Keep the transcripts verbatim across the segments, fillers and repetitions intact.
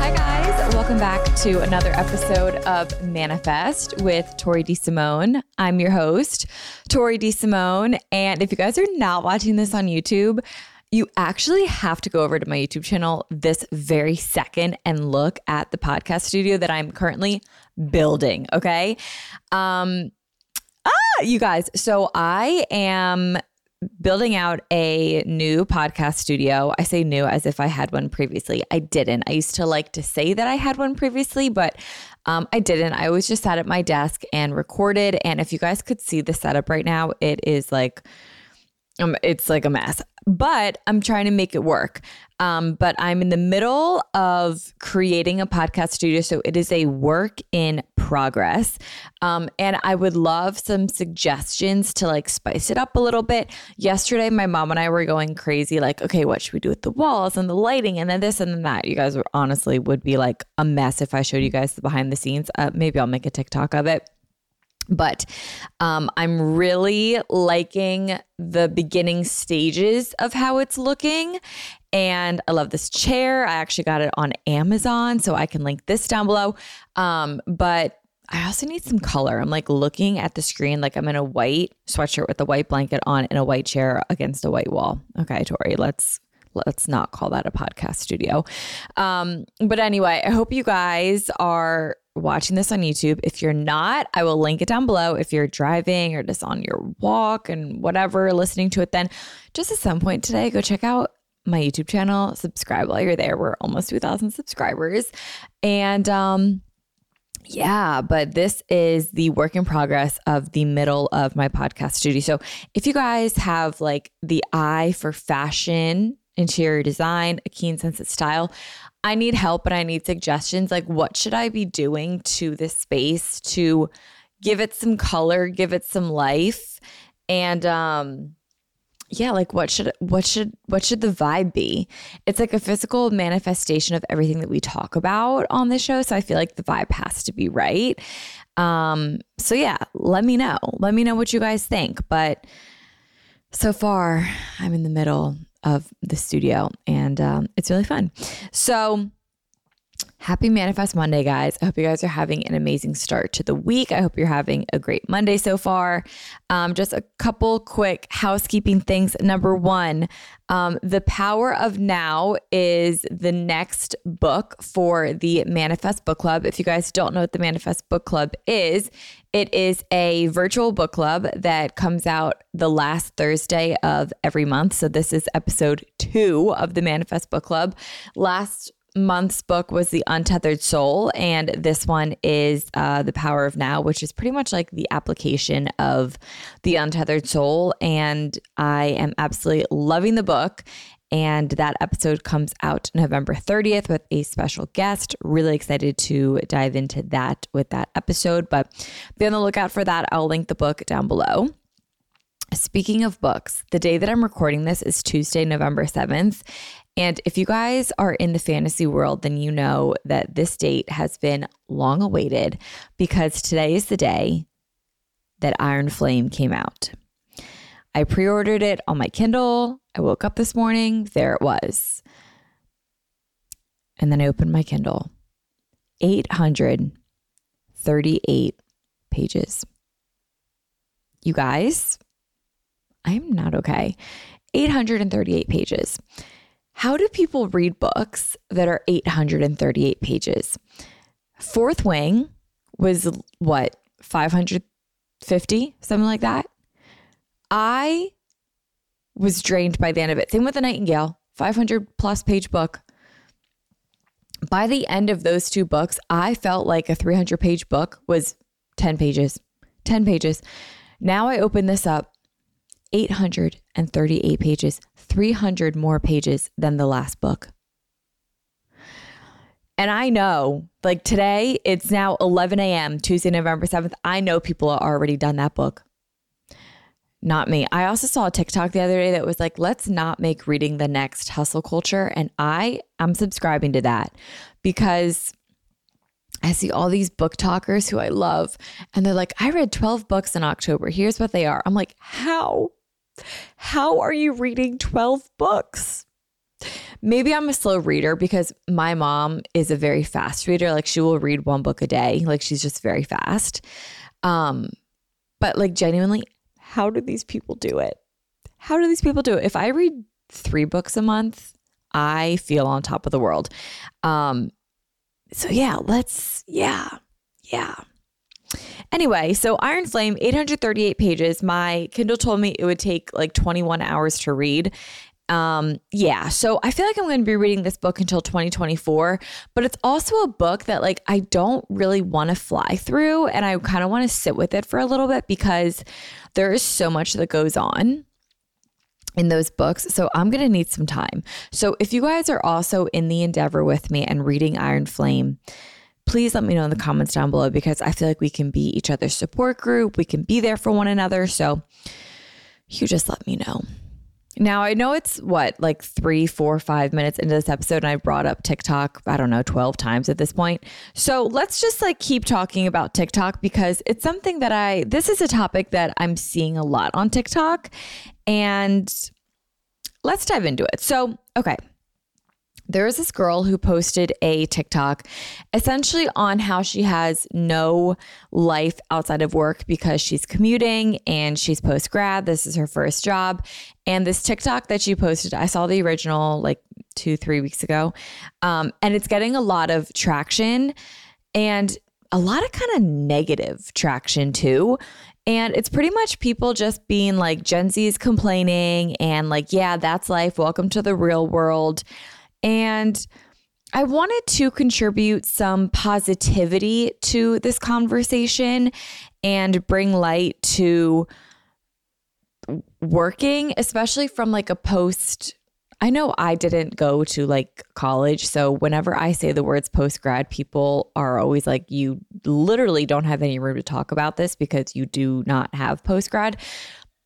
Hi guys, welcome back to another episode of Manifest with Tori DeSimone. I'm your host, Tori DeSimone, and if you guys are not watching this on YouTube, you actually have to go over to my YouTube channel this very second and look at the podcast studio that I'm currently building, okay? Um, ah, you guys, so I am building out a new podcast studio. I say new as if I had one previously. I didn't. I used to like to say that I had one previously, but um, I didn't. I always just sat at my desk and recorded. And if you guys could see the setup right now, it is like, um, it's like a mess, but I'm trying to make it work. Um, but I'm in the middle of creating a podcast studio. So it is a work in progress. Um, and I would love some suggestions to like spice it up a little bit. Yesterday, my mom and I were going crazy. Like, okay, what should we do with the walls and the lighting and then this and then that? You guys were, honestly would be like a mess if I showed you guys the behind the scenes. Uh, maybe I'll make a TikTok of it. But um, I'm really liking the beginning stages of how it's looking. And I love this chair. I actually got it on Amazon, so I can link this down below. Um, but I also need some color. I'm like looking at the screen like I'm in a white sweatshirt with a white blanket on and a white chair against a white wall. Okay, Tori, let's let's not call that a podcast studio. Um, but anyway, I hope you guys are watching this on YouTube. If you're not, I will link it down below. If you're driving or just on your walk and whatever, listening to it, then just at some point today, go check out my YouTube channel, subscribe while you're there. We're almost two thousand subscribers. And, um, yeah, but this is the work in progress of the middle of my podcast studio. So if you guys have like the eye for fashion, interior design, a keen sense of style, I need help and I need suggestions. Like, what should I be doing to this space to give it some color, give it some life? And, um, yeah, like what should, what should, what should the vibe be? It's like a physical manifestation of everything that we talk about on this show. So I feel like the vibe has to be right. Um, so yeah, let me know, let me know what you guys think. But so far I'm in the middle of the studio and, um, it's really fun. So happy Manifest Monday, guys. I hope you guys are having an amazing start to the week. I hope you're having a great Monday so far. Um, just a couple quick housekeeping things. Number one, um, The Power of Now is the next book for the Manifest Book Club. If you guys don't know what the Manifest Book Club is, it is a virtual book club that comes out the last Thursday of every month. So this is episode two of the Manifest Book Club. Last month's book was The Untethered Soul, and this one is uh, The Power of Now, which is pretty much like the application of The Untethered Soul. And I am absolutely loving the book. And that episode comes out November thirtieth with a special guest. Really excited to dive into that with that episode, but be on the lookout for that. I'll link the book down below. Speaking of books, the day that I'm recording this is Tuesday, November seventh. And if you guys are in the fantasy world, then you know that this date has been long awaited because today is the day that Iron Flame came out. I pre-ordered it on my Kindle. I woke up this morning, there it was. And then I opened my Kindle. eight hundred thirty-eight pages. You guys, I'm not okay. eight hundred thirty-eight pages. How do people read books that are eight hundred thirty-eight pages? Fourth Wing was what, five hundred fifty, something like that? I was drained by the end of it. Same with The Nightingale, five hundred plus page book. By the end of those two books, I felt like a three hundred page book was ten pages, ten pages. Now I open this up. eight hundred thirty-eight pages, three hundred more pages than the last book. And I know, like today, it's now eleven a.m., Tuesday, November seventh. I know people are already done that book. Not me. I also saw a TikTok the other day that was like, let's not make reading the next hustle culture. And I am subscribing to that because I see all these book talkers who I love, and they're like, I read twelve books in October. Here's what they are. I'm like, how? How are you reading twelve books? Maybe I'm a slow reader because my mom is a very fast reader. Like she will read one book a day. Like she's just very fast. Um, but like genuinely, how do these people do it? How do these people do it? If I read three books a month, I feel on top of the world. Um, so yeah, let's, yeah, yeah. Anyway, so Iron Flame, eight hundred thirty-eight pages. My Kindle told me it would take like twenty-one hours to read. Um, yeah, so I feel like I'm going to be reading this book until twenty twenty-four, but it's also a book that like I don't really want to fly through, and I kind of want to sit with it for a little bit because there is so much that goes on in those books. So I'm going to need some time. So if you guys are also in the endeavor with me and reading Iron Flame, please let me know in the comments down below because I feel like we can be each other's support group. We can be there for one another. So you just let me know. Now I know it's what, like three, four, five minutes into this episode, and I brought up TikTok, I don't know, twelve times at this point. So let's just like keep talking about TikTok because it's something that I, this is a topic that I'm seeing a lot on TikTok, and let's dive into it. So, okay. There is this girl who posted a TikTok essentially on how she has no life outside of work because she's commuting and she's post-grad. This is her first job. And this TikTok that she posted, I saw the original like two, three weeks ago. Um, and it's getting a lot of traction and a lot of kind of negative traction too. And it's pretty much people just being like Gen Z's complaining and like, yeah, that's life. Welcome to the real world. And I wanted to contribute some positivity to this conversation and bring light to working, especially from like a post. I know I didn't go to like college. So whenever I say the words post-grad, people are always like, you literally don't have any room to talk about this because you do not have post-grad.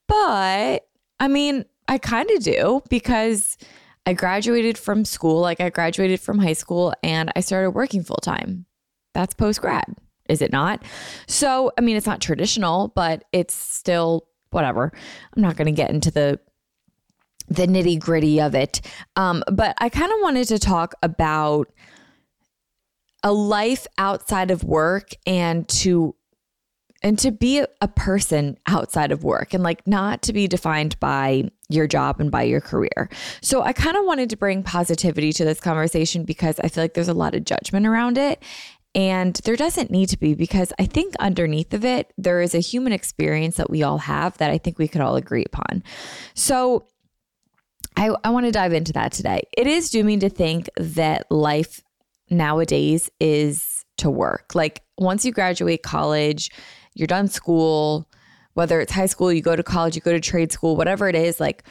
But I mean, I kind of do because I graduated from school, like I graduated from high school and I started working full time. That's post-grad, is it not? So, I mean, it's not traditional, but it's still whatever. I'm not going to get into the the nitty gritty of it. Um, but I kind of wanted to talk about a life outside of work and to And to be a person outside of work and like not to be defined by your job and by your career. So I kind of wanted to bring positivity to this conversation because I feel like there's a lot of judgment around it. And there doesn't need to be because I think underneath of it, there is a human experience that we all have that I think we could all agree upon. So I, I want to dive into that today. It is dooming to think that life nowadays is to work. Like once you graduate college, you're done school, whether it's high school, you go to college, you go to trade school, whatever it is, like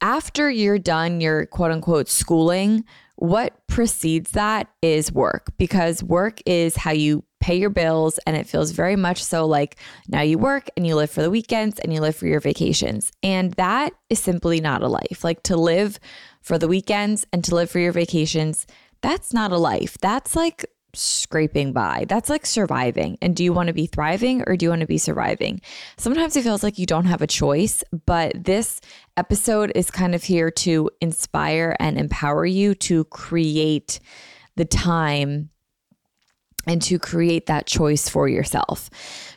after you're done your quote unquote schooling, what precedes that is work, because work is how you pay your bills. And it feels very much so like now you work and you live for the weekends and you live for your vacations. And that is simply not a life. Like to live for the weekends and to live for your vacations, that's not a life. That's like scraping by. That's like surviving. And do you want to be thriving or do you want to be surviving? Sometimes it feels like you don't have a choice, but this episode is kind of here to inspire and empower you to create the time and to create that choice for yourself.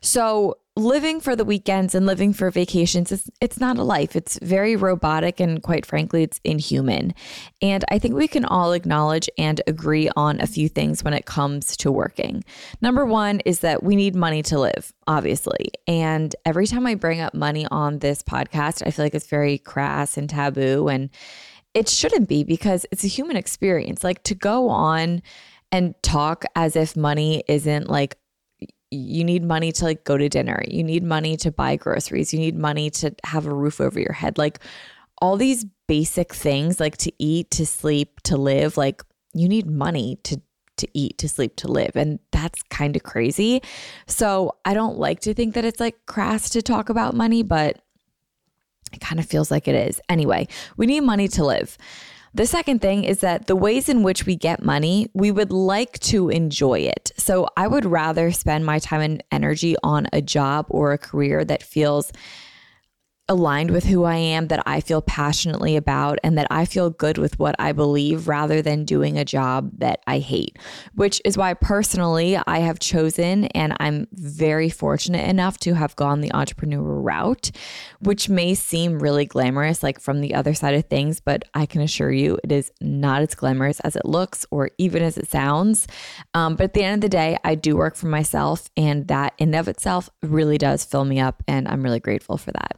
So living for the weekends and living for vacations, it's, it's not a life. It's very robotic and quite frankly, it's inhuman. And I think we can all acknowledge and agree on a few things when it comes to working. Number one is that we need money to live, obviously. And every time I bring up money on this podcast, I feel like it's very crass and taboo, and it shouldn't be because it's a human experience. Like to go on and talk as if money isn't like, you need money to like go to dinner. You need money to buy groceries. You need money to have a roof over your head. Like all these basic things, like to eat, to sleep, to live, like you need money to, to eat, to sleep, to live. And that's kind of crazy. So I don't like to think that it's like crass to talk about money, but it kind of feels like it is. Anyway, we need money to live. The second thing is that the ways in which we get money, we would like to enjoy it. So I would rather spend my time and energy on a job or a career that feels aligned with who I am, that I feel passionately about, and that I feel good with what I believe, rather than doing a job that I hate, which is why personally I have chosen, and I'm very fortunate enough to have gone the entrepreneur route, which may seem really glamorous, like from the other side of things, but I can assure you it is not as glamorous as it looks or even as it sounds. Um, but at the end of the day, I do work for myself, and that in and of itself really does fill me up, and I'm really grateful for that.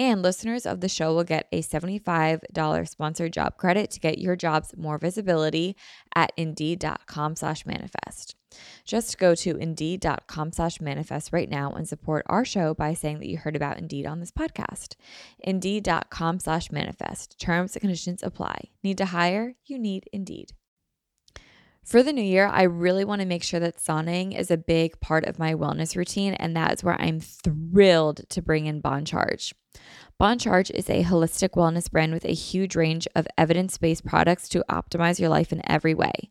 And listeners of the show will get a seventy-five dollars sponsored job credit to get your jobs more visibility at Indeed.com slash manifest. Just go to Indeed.com slash manifest right now and support our show by saying that you heard about Indeed on this podcast. Indeed.com slash manifest. Terms and conditions apply. Need to hire? You need Indeed. For the new year, I really want to make sure that saunaing is a big part of my wellness routine, and that is where I'm thrilled to bring in Bon Charge. Bon Charge is a holistic wellness brand with a huge range of evidence-based products to optimize your life in every way.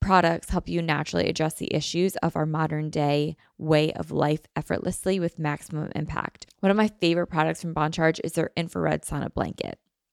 products help you naturally address the issues of our modern day way of life effortlessly with maximum impact. One of my favorite products from Bon Charge is their infrared sauna blanket.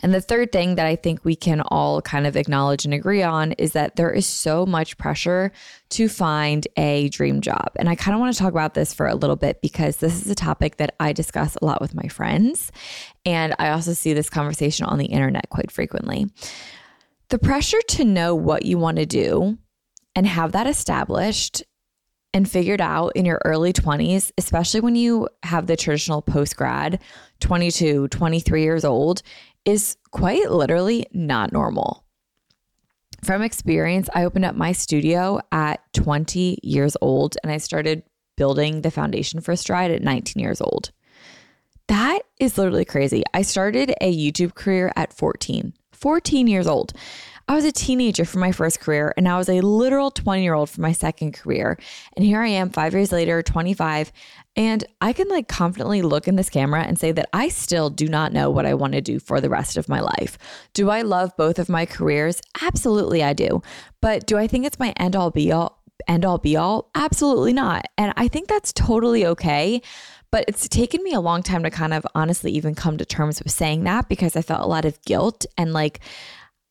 And the third thing that I think we can all kind of acknowledge and agree on is that there is so much pressure to find a dream job. And I kind of want to talk about this for a little bit because this is a topic that I discuss a lot with my friends. And I also see this conversation on the internet quite frequently. The pressure to know what you want to do and have that established and figured out in your early twenties, especially when you have the traditional post-grad, twenty-two, twenty-three years old, is quite literally not normal. From experience, I opened up my studio at twenty years old, and I started building the foundation for Stride at nineteen years old. That is literally crazy. I started a YouTube career at fourteen, fourteen years old. I was a teenager for my first career, and I was a literal twenty-year-old for my second career. And here I am five years later, twenty-five, and I can like confidently look in this camera and say that I still do not know what I want to do for the rest of my life. Do I love both of my careers? Absolutely, I do. But do I think it's my end-all, be-all, end-all, be-all? Absolutely not. And I think that's totally okay. But it's taken me a long time to kind of honestly even come to terms with saying that, because I felt a lot of guilt and like,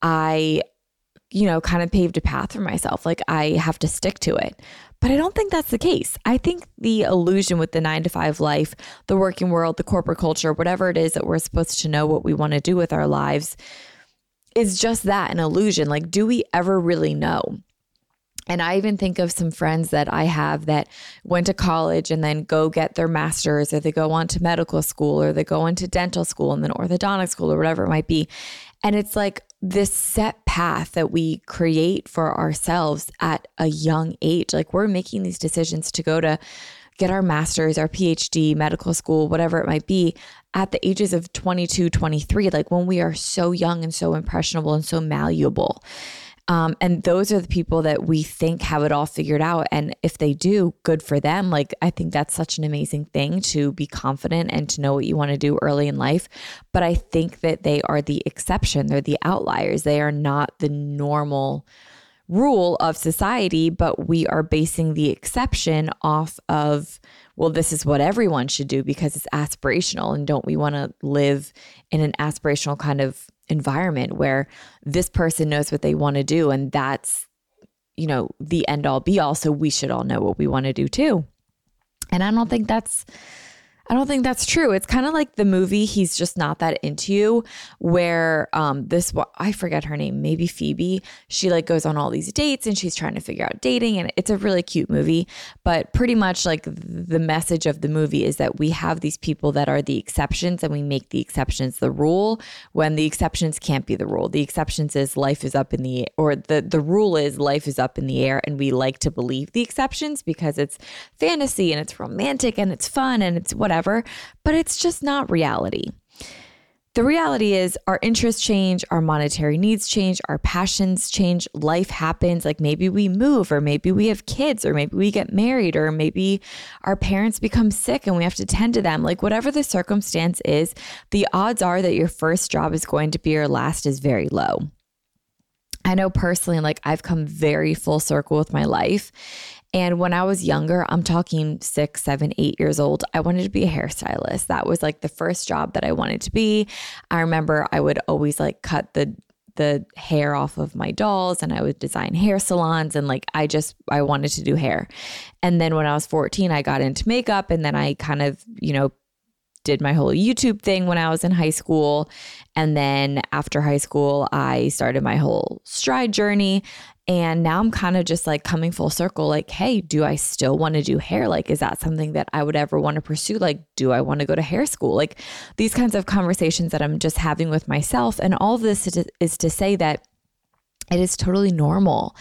I, you know, kind of paved a path for myself. Like I have to stick to it, but I don't think that's the case. I think the illusion with the nine to five life, the working world, the corporate culture, whatever it is that we're supposed to know what we want to do with our lives is just that, an illusion. Like, do we ever really know? And I even think of some friends that I have that went to college and then go get their master's, or they go on to medical school, or they go into dental school and then orthodontic school, or whatever it might be. And it's like this set path that we create for ourselves at a young age. Like we're making these decisions to go to get our master's, our P H D, medical school, whatever it might be, at the ages of twenty-two, twenty-three, like when we are so young and so impressionable and so malleable. Um, and those are the people that we think have it all figured out. And if they do, good for them. Like, I think that's such an amazing thing to be confident and to know what you want to do early in life. But I think that they are the exception. They're the outliers. They are not the normal rule of society, but we are basing the exception off of, well, this is what everyone should do because it's aspirational. And don't we want to live in an aspirational kind of environment where this person knows what they want to do and that's, you know, the end all be all. So we should all know what we want to do too. And I don't think that's, I don't think that's true. It's kind of like the movie He's Just Not That Into You, where um, this, I forget her name, maybe Phoebe, she like goes on all these dates and she's trying to figure out dating, and it's a really cute movie. But pretty much like the message of the movie is that we have these people that are the exceptions and we make the exceptions the rule when the exceptions can't be the rule. The exceptions is life is up in the, or the, the rule is life is up in the air, and we like to believe the exceptions because it's fantasy and it's romantic and it's fun and it's whatever. But it's just not reality. The reality is our interests change, our monetary needs change, our passions change, life happens. Like maybe we move, or maybe we have kids, or maybe we get married, or maybe our parents become sick and we have to tend to them. Like whatever the circumstance is, the odds are that your first job is going to be your last is very low. I know personally, like I've come very full circle with my life. And when I was younger, I'm talking six, seven, eight years old, I wanted to be a hairstylist. That was like the first job that I wanted to be. I remember I would always like cut the the hair off of my dolls, and I would design hair salons, and like I just, I wanted to do hair. And then when I was fourteen, I got into makeup, and then I kind of, you know, did my whole YouTube thing when I was in high school. And then after high school, I started my whole Stride journey. And now I'm kind of just like coming full circle, like, hey, do I still want to do hair? Like, is that something that I would ever want to pursue? Like, do I want to go to hair school? Like these kinds of conversations that I'm just having with myself. And all this is to say that it is totally normal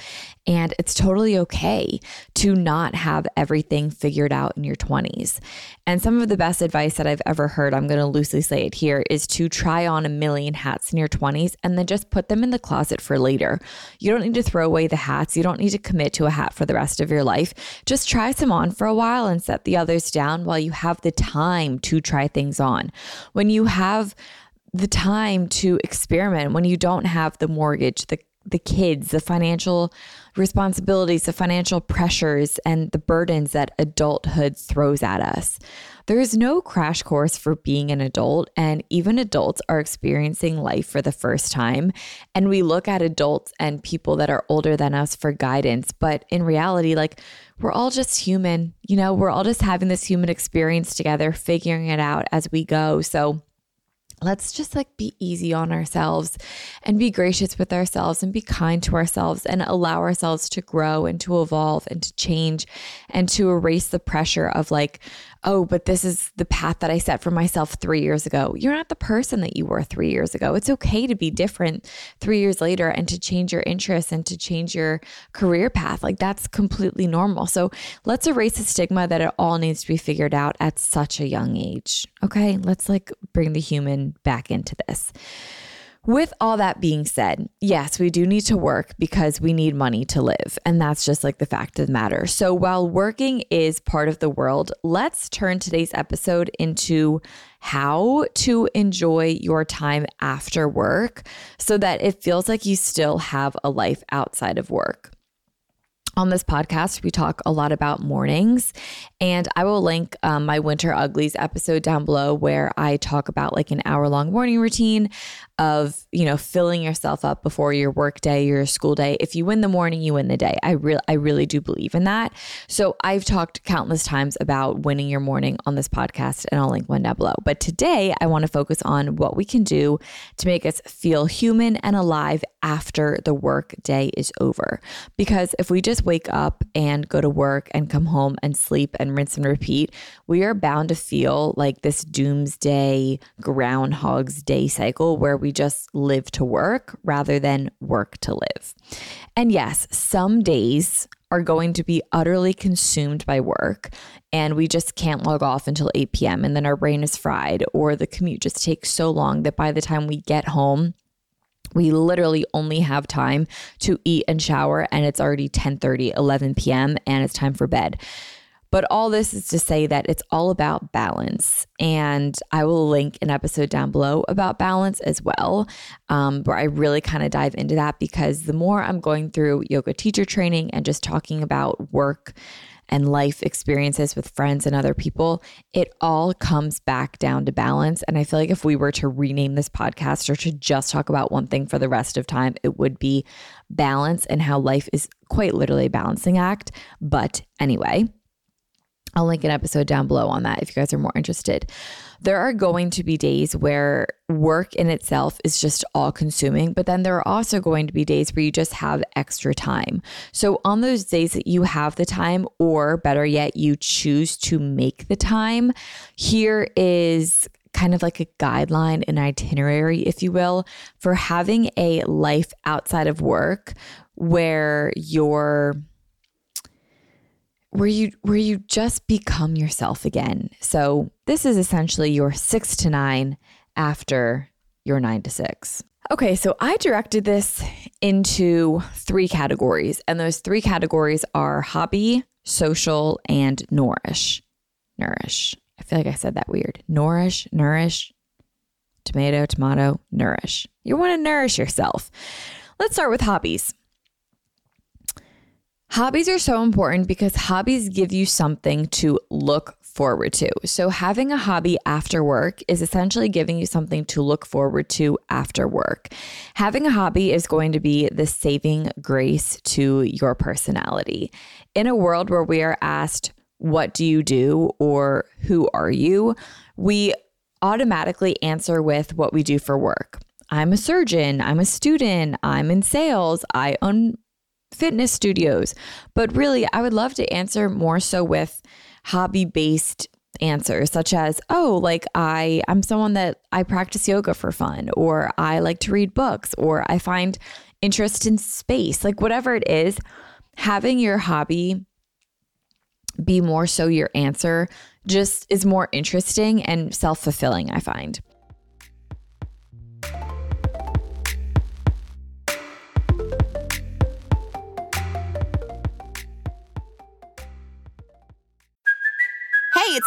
and it's totally okay to not have everything figured out in your twenties. And some of the best advice that I've ever heard, I'm going to loosely say it here, is to try on a million hats in your twenties and then just put them in the closet for later. You don't need to throw away the hats. You don't need to commit to a hat for the rest of your life. Just try some on for a while and set the others down while you have the time to try things on. When you have the time to experiment, when you don't have the mortgage, the the kids, the financial responsibilities, the financial pressures, and the burdens that adulthood throws at us. There is no crash course for being an adult, and even adults are experiencing life for the first time. And we look at adults and people that are older than us for guidance. But in reality, like we're all just human, you know, we're all just having this human experience together, figuring it out as we go. So let's just like be easy on ourselves and be gracious with ourselves and be kind to ourselves and allow ourselves to grow and to evolve and to change and to erase the pressure of like, oh, but this is the path that I set for myself three years ago. You're not the person that you were three years ago. It's okay to be different three years later and to change your interests and to change your career path. Like that's completely normal. So let's erase the stigma that it all needs to be figured out at such a young age. Okay, let's like bring the human back into this. With all that being said, yes, we do need to work because we need money to live. And that's just like the fact of the matter. So while working is part of the world, let's turn today's episode into how to enjoy your time after work so that it feels like you still have a life outside of work. On this podcast, we talk a lot about mornings, and I will link um, my Winter Uglies episode down below where I talk about like an hour long morning routine of, you know, filling yourself up before your work day, your school day. If you win the morning, you win the day. I really, I really do believe in that. So I've talked countless times about winning your morning on this podcast, and I'll link one down below. But today I want to focus on what we can do to make us feel human and alive after the work day is over. Because if we just wake up and go to work and come home and sleep and rinse and repeat, we are bound to feel like this doomsday groundhog's day cycle where we just live to work rather than work to live. And yes, some days are going to be utterly consumed by work and we just can't log off until eight p.m. and then our brain is fried, or the commute just takes so long that by the time we get home, we literally only have time to eat and shower, and it's already ten thirty, eleven p.m. and it's time for bed. But all this is to say that it's all about balance. And I will link an episode down below about balance as well, um, where I really kind of dive into that, because the more I'm going through yoga teacher training and just talking about work and life experiences with friends and other people, it all comes back down to balance. And I feel like if we were to rename this podcast or to just talk about one thing for the rest of time, it would be balance and how life is quite literally a balancing act. But anyway, I'll link an episode down below on that if you guys are more interested. There are going to be days where work in itself is just all consuming, but then there are also going to be days where you just have extra time. So on those days that you have the time, or better yet, you choose to make the time, here is kind of like a guideline, an itinerary, if you will, for having a life outside of work where you're where you where you just become yourself again. So this is essentially your six to nine after your nine to six. Okay, so I directed this into three categories, and those three categories are hobby, social, and nourish. Nourish. I feel like I said that weird. Nourish, nourish, tomato, tomato, nourish. You want to nourish yourself. Let's start with hobbies. Hobbies are so important because hobbies give you something to look forward to. So having a hobby after work is essentially giving you something to look forward to after work. Having a hobby is going to be the saving grace to your personality. In a world where we are asked, what do you do? Or who are you? We automatically answer with what we do for work. I'm a surgeon. I'm a student. I'm in sales. I own fitness studios. But really, I would love to answer more so with hobby-based answers, such as, oh, like I, I'm someone that I practice yoga for fun, or I like to read books, or I find interest in space, like whatever it is, having your hobby be more so your answer just is more interesting and self-fulfilling, I find. It's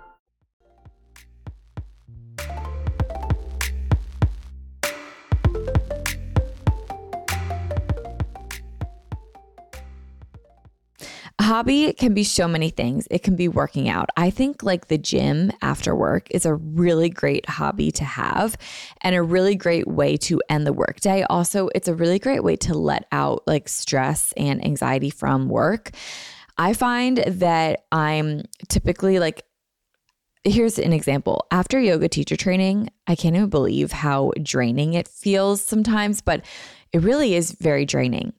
Hobby can be so many things. It can be working out. I think like the gym after work is a really great hobby to have and a really great way to end the workday. Also, it's a really great way to let out like stress and anxiety from work. I find that I'm typically like, here's an example. After yoga teacher training, I can't even believe how draining it feels sometimes, but it really is very draining.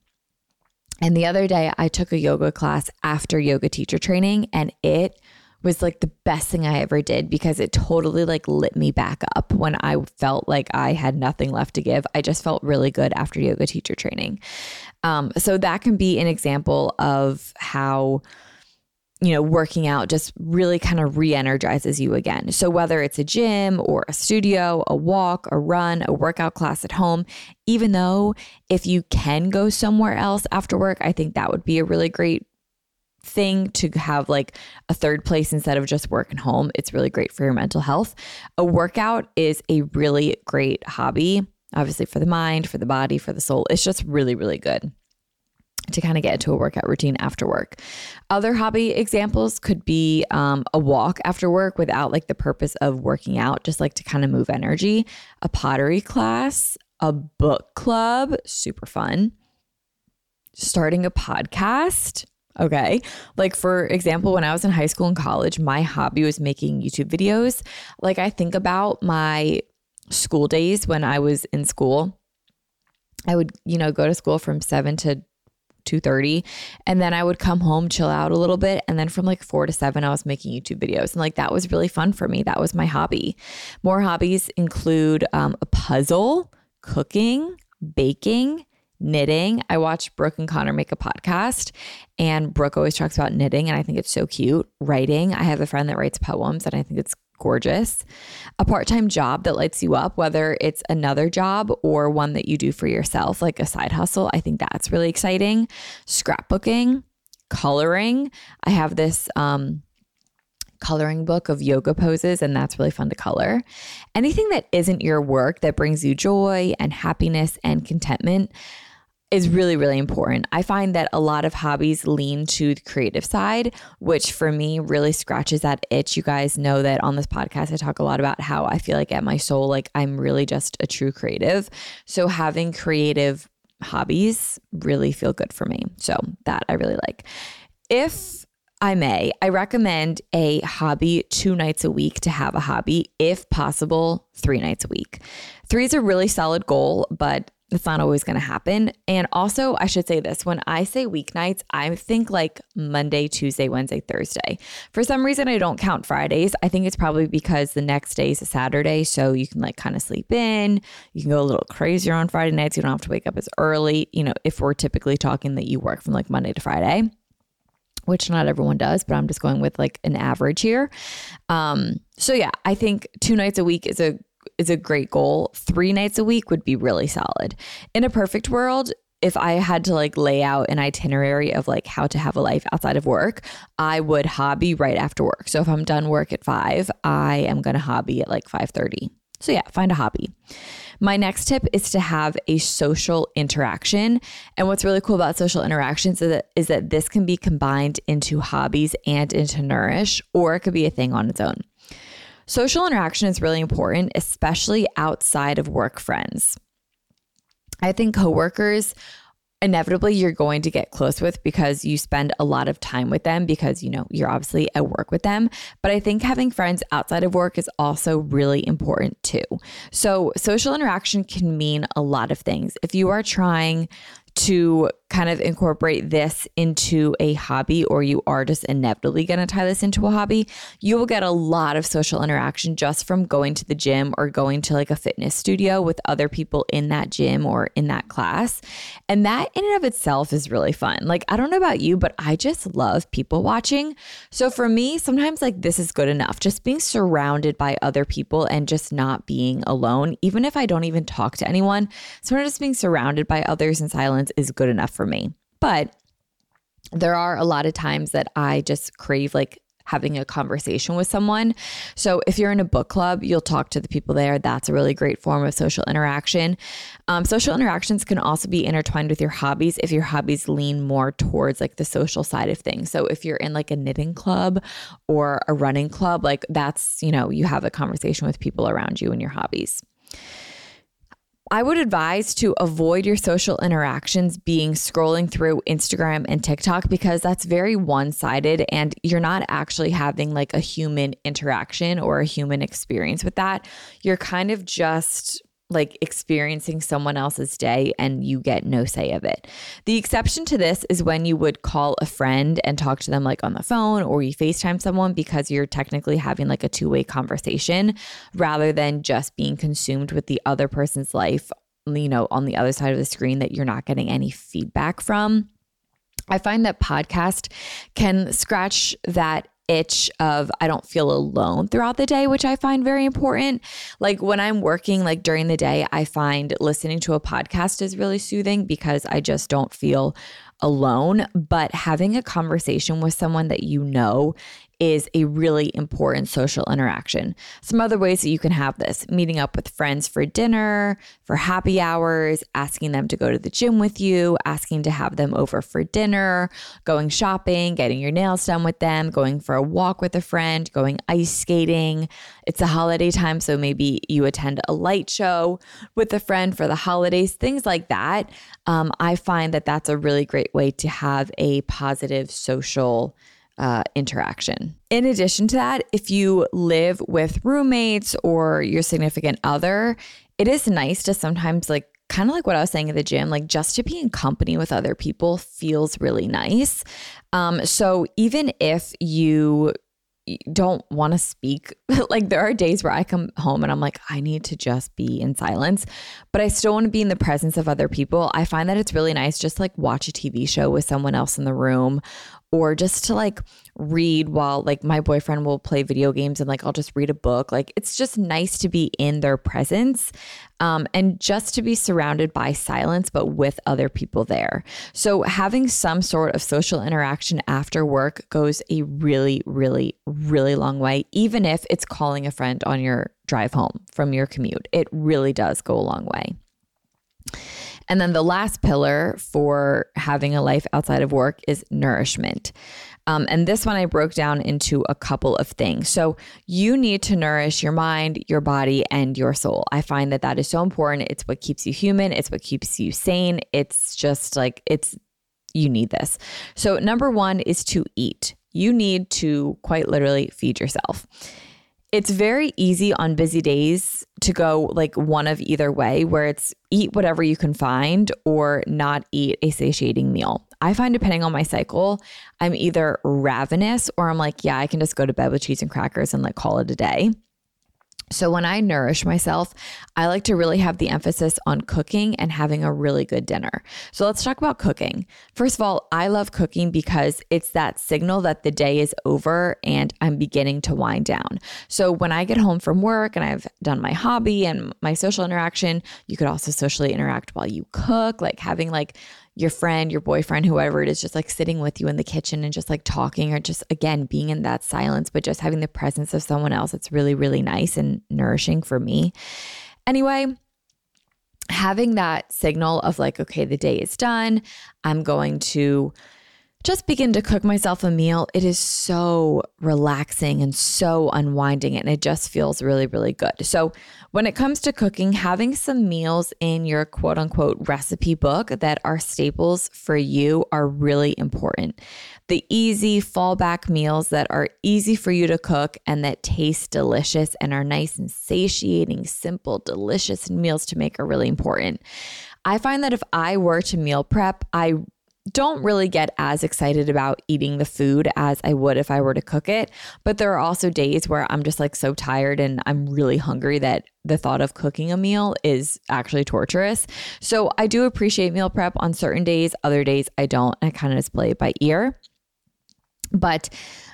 And the other day I took a yoga class after yoga teacher training, and it was like the best thing I ever did because it totally like lit me back up when I felt like I had nothing left to give. I just felt really good after yoga teacher training. Um, so that can be an example of how, you know, working out just really kind of re-energizes you again. So whether it's a gym or a studio, a walk, a run, a workout class at home, even though if you can go somewhere else after work, I think that would be a really great thing to have like a third place instead of just work and home. It's really great for your mental health. A workout is a really great hobby, obviously for the mind, for the body, for the soul. It's just really, really good to kind of get into a workout routine after work. Other hobby examples could be um, a walk after work without like the purpose of working out, just like to kind of move energy, a pottery class, a book club, super fun, starting a podcast. Okay. Like for example, when I was in high school and college, my hobby was making YouTube videos. Like I think about my school days when I was in school, I would, you know, go to school from seven to two thirty. And then I would come home, chill out a little bit. And then from like four to seven, I was making YouTube videos. And like, that was really fun for me. That was my hobby. More hobbies include um, a puzzle, cooking, baking, knitting. I watched Brooke and Connor make a podcast, and Brooke always talks about knitting, and I think it's so cute. Writing. I have a friend that writes poems, and I think it's gorgeous. A part-time job that lights you up, whether it's another job or one that you do for yourself, like a side hustle. I think that's really exciting. Scrapbooking, coloring. I have this um, coloring book of yoga poses, and that's really fun to color. Anything that isn't your work that brings you joy and happiness and contentment is really, really important. I find that a lot of hobbies lean to the creative side, which for me really scratches that itch. You guys know that on this podcast, I talk a lot about how I feel like at my soul, like I'm really just a true creative. So having creative hobbies really feel good for me. So that I really like. If I may, I recommend a hobby two nights a week to have a hobby, if possible, three nights a week. Three is a really solid goal, but it's not always going to happen. And also I should say this, when I say weeknights, I think like Monday, Tuesday, Wednesday, Thursday. For some reason, I don't count Fridays. I think it's probably because the next day is a Saturday. So you can like kind of sleep in, you can go a little crazier on Friday nights. You don't have to wake up as early, you know, if we're typically talking that you work from like Monday to Friday, which not everyone does, but I'm just going with like an average here. Um, so yeah, I think two nights a week is a is a great goal. Three nights a week would be really solid. In a perfect world, if I had to like lay out an itinerary of like how to have a life outside of work, I would hobby right after work. So if I'm done work at five, I am going to hobby at like five thirty. So yeah, find a hobby. My next tip is to have a social interaction. And what's really cool about social interactions is that, is that this can be combined into hobbies and into Nourish, or it could be a thing on its own. Social interaction is really important, especially outside of work friends. I think coworkers, inevitably, you're going to get close with because you spend a lot of time with them because, you know, you're obviously at work with them. But I think having friends outside of work is also really important too. So social interaction can mean a lot of things. If you are trying to kind of incorporate this into a hobby, or you are just inevitably going to tie this into a hobby, you will get a lot of social interaction just from going to the gym or going to like a fitness studio with other people in that gym or in that class. And that in and of itself is really fun. Like, I don't know about you, but I just love people watching. So for me, sometimes like this is good enough, just being surrounded by other people and just not being alone. Even if I don't even talk to anyone, sometimes just being surrounded by others in silence is good enough for me. But there are a lot of times that I just crave like having a conversation with someone. So if you're in a book club, you'll talk to the people there. That's a really great form of social interaction. Um, social interactions can also be intertwined with your hobbies if your hobbies lean more towards like the social side of things. So if you're in like a knitting club or a running club, like that's, you know, you have a conversation with people around you and your hobbies. I would advise to avoid your social interactions being scrolling through Instagram and TikTok, because that's very one-sided and you're not actually having like a human interaction or a human experience with that. You're kind of just like experiencing someone else's day and you get no say of it. The exception to this is when you would call a friend and talk to them like on the phone, or you FaceTime someone, because you're technically having like a two-way conversation rather than just being consumed with the other person's life, you know, on the other side of the screen that you're not getting any feedback from. I find that podcast can scratch that itch of I don't feel alone throughout the day, which I find very important. Like when I'm working, like during the day, I find listening to a podcast is really soothing because I just don't feel alone, but having a conversation with someone that you know is a really important social interaction. Some other ways that you can have this: meeting up with friends for dinner, for happy hours, asking them to go to the gym with you, asking to have them over for dinner, going shopping, getting your nails done with them, going for a walk with a friend, going ice skating. It's a holiday time, so maybe you attend a light show with a friend for the holidays, things like that. Um, I find that that's a really great way to have a positive social Uh, interaction. In addition to that, if you live with roommates or your significant other, it is nice to sometimes, like, kind of like what I was saying at the gym, like just to be in company with other people feels really nice. Um, so even if you don't want to speak, like there are days where I come home and I'm like, I need to just be in silence, but I still want to be in the presence of other people. I find that it's really nice just to, like, watch a T V show with someone else in the room, or just to, like, read while, like, my boyfriend will play video games and, like, I'll just read a book. Like, it's just nice to be in their presence um, and just to be surrounded by silence, but with other people there. So having some sort of social interaction after work goes a really, really, really long way, even if it's calling a friend on your drive home from your commute. It really does go a long way. And then the last pillar for having a life outside of work is nourishment. Um, and this one I broke down into a couple of things. So you need to nourish your mind, your body, and your soul. I find that that is so important. It's what keeps you human. It's what keeps you sane. It's just like, it's, you need this. So number one is to eat. You need to quite literally feed yourself. It's very easy on busy days to go like one of either way, where it's eat whatever you can find or not eat a satiating meal. I find depending on my cycle, I'm either ravenous or I'm like, yeah, I can just go to bed with cheese and crackers and like call it a day. So when I nourish myself, I like to really have the emphasis on cooking and having a really good dinner. So let's talk about cooking. First of all, I love cooking because it's that signal that the day is over and I'm beginning to wind down. So when I get home from work and I've done my hobby and my social interaction, you could also socially interact while you cook, like having like your friend, your boyfriend, whoever it is, just like sitting with you in the kitchen and just like talking, or just, again, being in that silence, but just having the presence of someone else. It's really, really nice and nourishing for me. Anyway, having that signal of like, okay, the day is done. I'm going to just begin to cook myself a meal. It is so relaxing and so unwinding, and it just feels really, really good. So when it comes to cooking, having some meals in your quote unquote recipe book that are staples for you are really important. The easy fallback meals that are easy for you to cook and that taste delicious and are nice and satiating, simple, delicious meals to make are really important. I find that if I were to meal prep, I don't really get as excited about eating the food as I would if I were to cook it. But there are also days where I'm just like so tired and I'm really hungry that the thought of cooking a meal is actually torturous. So I do appreciate meal prep on certain days. Other days I don't. I kind of just play it by ear. But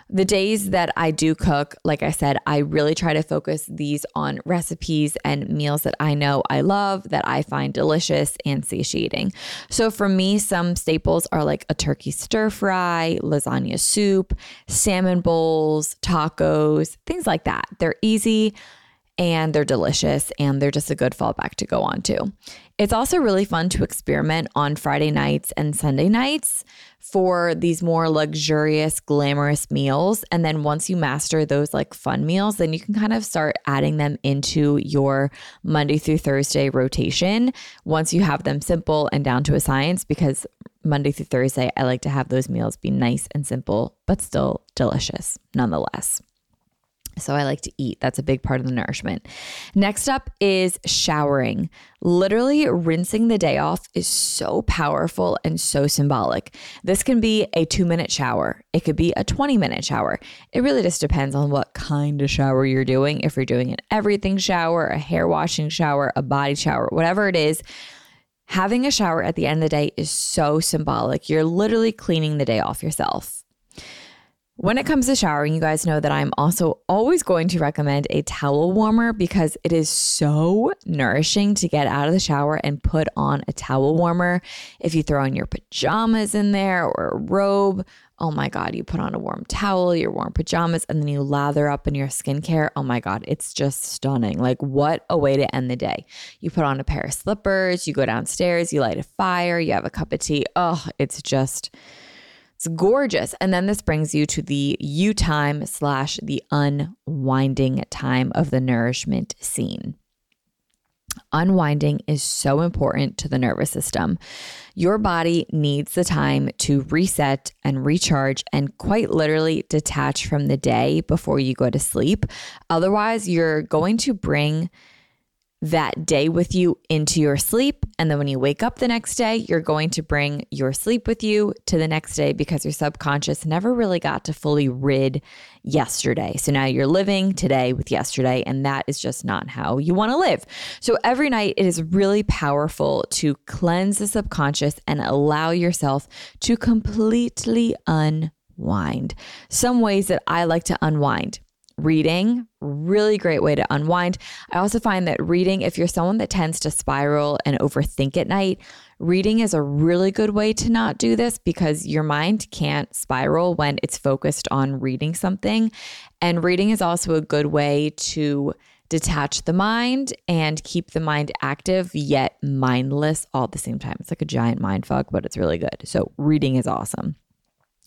the days that I do cook, like I said, I really try to focus these on recipes and meals that I know I love, that I find delicious and satiating. So for me, some staples are like a turkey stir fry, lasagna soup, salmon bowls, tacos, things like that. They're easy and they're delicious and they're just a good fallback to go on to. It's also really fun to experiment on Friday nights and Sunday nights for these more luxurious, glamorous meals. And then once you master those like fun meals, then you can kind of start adding them into your Monday through Thursday rotation once you have them simple and down to a science, because Monday through Thursday, I like to have those meals be nice and simple, but still delicious nonetheless. So I like to eat. That's a big part of the nourishment. Next up is showering. Literally rinsing the day off is so powerful and so symbolic. This can be a two minute shower. It could be a twenty minute shower. It really just depends on what kind of shower you're doing. If you're doing an everything shower, a hair washing shower, a body shower, whatever it is, having a shower at the end of the day is so symbolic. You're literally cleaning the day off yourself. When it comes to showering, you guys know that I'm also always going to recommend a towel warmer because it is so nourishing to get out of the shower and put on a towel warmer. If you throw on your pajamas in there or a robe, oh my God, you put on a warm towel, your warm pajamas, and then you lather up in your skincare. Oh my God, it's just stunning. Like, what a way to end the day. You put on a pair of slippers, you go downstairs, you light a fire, you have a cup of tea. Oh, it's just... it's gorgeous. And then this brings you to the you time slash the unwinding time of the nourishment scene. Unwinding is so important to the nervous system. Your body needs the time to reset and recharge and quite literally detach from the day before you go to sleep. Otherwise, you're going to bring that day with you into your sleep. And then when you wake up the next day, you're going to bring your sleep with you to the next day because your subconscious never really got to fully rid yesterday. So now you're living today with yesterday, and that is just not how you want to live. So every night it is really powerful to cleanse the subconscious and allow yourself to completely unwind. Some ways that I like to unwind. Reading, really great way to unwind. I also find that reading, if you're someone that tends to spiral and overthink at night, reading is a really good way to not do this because your mind can't spiral when it's focused on reading something. And reading is also a good way to detach the mind and keep the mind active yet mindless all at the same time. It's like a giant mind fog, but it's really good. So reading is awesome.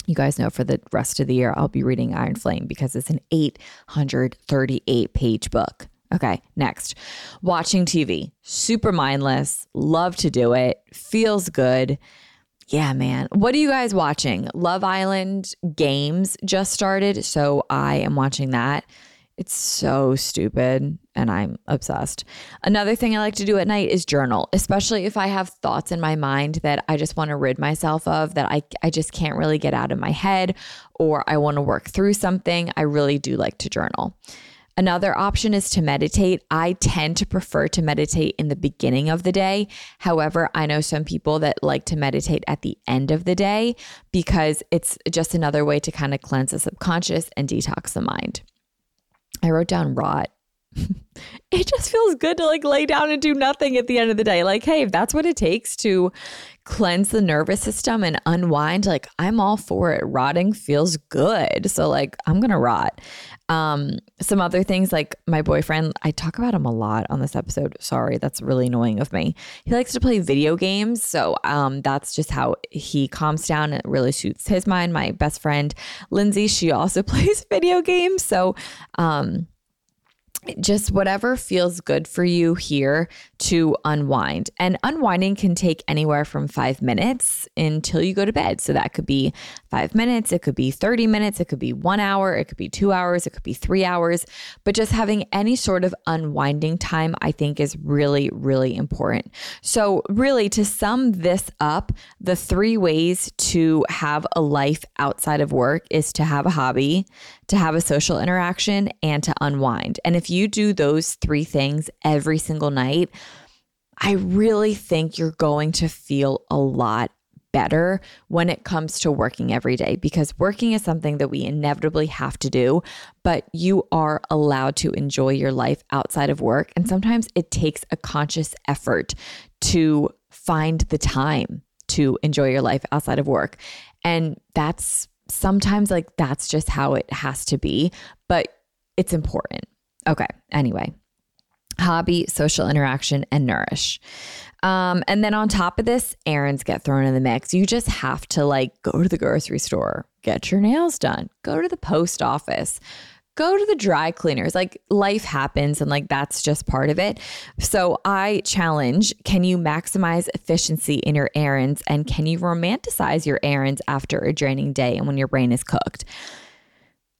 You guys know for the rest of the year, I'll be reading Iron Flame because it's an eight hundred thirty-eight page book. Okay, next. Watching T V. Super mindless. Love to do it. Feels good. Yeah, man. What are you guys watching? Love Island Games just started, so I am watching that. It's so stupid and I'm obsessed. Another thing I like to do at night is journal, especially if I have thoughts in my mind that I just want to rid myself of, that I, I just can't really get out of my head, or I want to work through something. I really do like to journal. Another option is to meditate. I tend to prefer to meditate in the beginning of the day. However, I know some people that like to meditate at the end of the day because it's just another way to kind of cleanse the subconscious and detox the mind. I wrote down rot. It just feels good to like lay down and do nothing at the end of the day. Like, hey, if that's what it takes to cleanse the nervous system and unwind, like I'm all for it. Rotting feels good. So like I'm going to rot. Um, some other things like my boyfriend, I talk about him a lot on this episode. Sorry, that's really annoying of me. He likes to play video games. So um, that's just how he calms down. It really suits his mind. My best friend, Lindsay, she also plays video games. So, um, just whatever feels good for you here to unwind. And unwinding can take anywhere from five minutes until you go to bed. So that could be five minutes. It could be thirty minutes. It could be one hour. It could be two hours. It could be three hours. But just having any sort of unwinding time, I think is really, really important. So really to sum this up, the three ways to have a life outside of work is to have a hobby, to have a social interaction, and to unwind. And if you do those three things every single night, I really think you're going to feel a lot better when it comes to working every day, because working is something that we inevitably have to do, but you are allowed to enjoy your life outside of work. And sometimes it takes a conscious effort to find the time to enjoy your life outside of work. And that's sometimes like, that's just how it has to be, but it's important. Okay. Anyway, hobby, social interaction, and nourish. Um, and then on top of this, errands get thrown in the mix. You just have to like go to the grocery store, get your nails done, go to the post office, go to the dry cleaners. Like life happens and like that's just part of it. So I challenge, can you maximize efficiency in your errands, and can you romanticize your errands after a draining day and when your brain is cooked?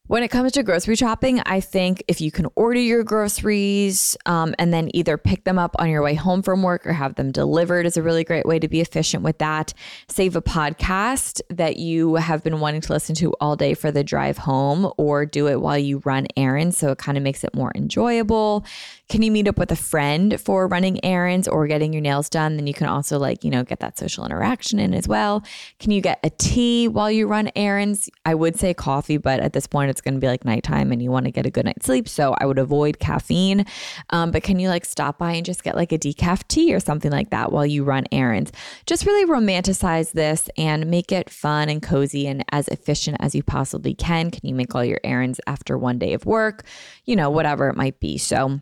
When it comes to grocery shopping, I think if you can order your groceries um, and then either pick them up on your way home from work or have them delivered is a really great way to be efficient with that. Save a podcast that you have been wanting to listen to all day for the drive home, or do it while you run errands so it kind of makes it more enjoyable. Can you meet up with a friend for running errands or getting your nails done? Then you can also like, you know, get that social interaction in as well. Can you get a tea while you run errands? I would say coffee, but at this point it's going to be like nighttime and you want to get a good night's sleep. So I would avoid caffeine. Um, but can you like stop by and just get like a decaf tea or something like that while you run errands? Just really romanticize this and make it fun and cozy and as efficient as you possibly can. Can you make all your errands after one day of work? You know, whatever it might be. So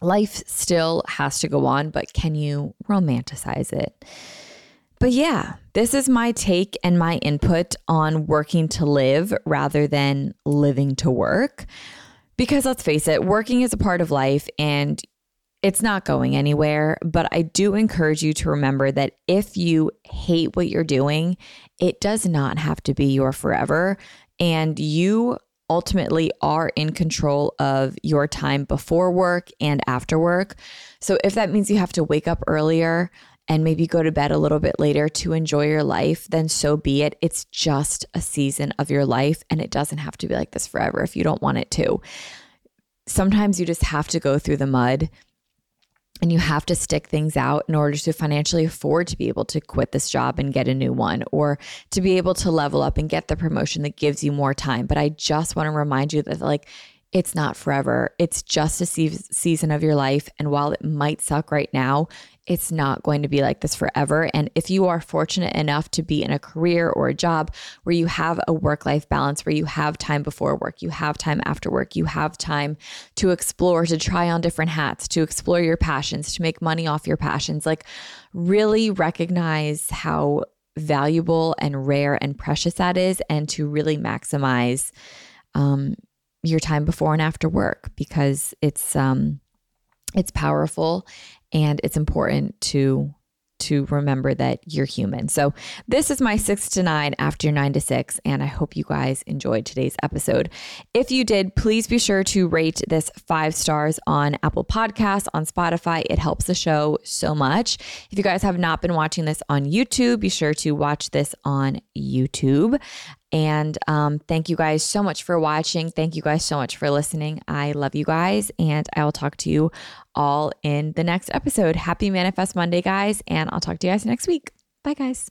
life still has to go on, but can you romanticize it? But yeah, this is my take and my input on working to live rather than living to work. Because let's face it, working is a part of life and it's not going anywhere. But I do encourage you to remember that if you hate what you're doing, it does not have to be your forever. And you ultimately are in control of your time before work and after work. So if that means you have to wake up earlier and maybe go to bed a little bit later to enjoy your life, then so be it. It's just a season of your life and it doesn't have to be like this forever if you don't want it to. Sometimes you just have to go through the mud and you have to stick things out in order to financially afford to be able to quit this job and get a new one, or to be able to level up and get the promotion that gives you more time. But I just want to remind you that like, it's not forever. It's just a se- season of your life. And while it might suck right now, it's not going to be like this forever. And if you are fortunate enough to be in a career or a job where you have a work-life balance, where you have time before work, you have time after work, you have time to explore, to try on different hats, to explore your passions, to make money off your passions, like really recognize how valuable and rare and precious that is, and to really maximize um, your time before and after work, because it's um, it's powerful. And it's important to to remember that you're human. So this is my six to nine after your nine to six. And I hope you guys enjoyed today's episode. If you did, please be sure to rate this five stars on Apple Podcasts, on Spotify. It helps the show so much. If you guys have not been watching this on YouTube, be sure to watch this on YouTube. And um, thank you guys so much for watching. Thank you guys so much for listening. I love you guys, and I will talk to you all in the next episode. Happy Manifest Monday, guys, and I'll talk to you guys next week. Bye, guys.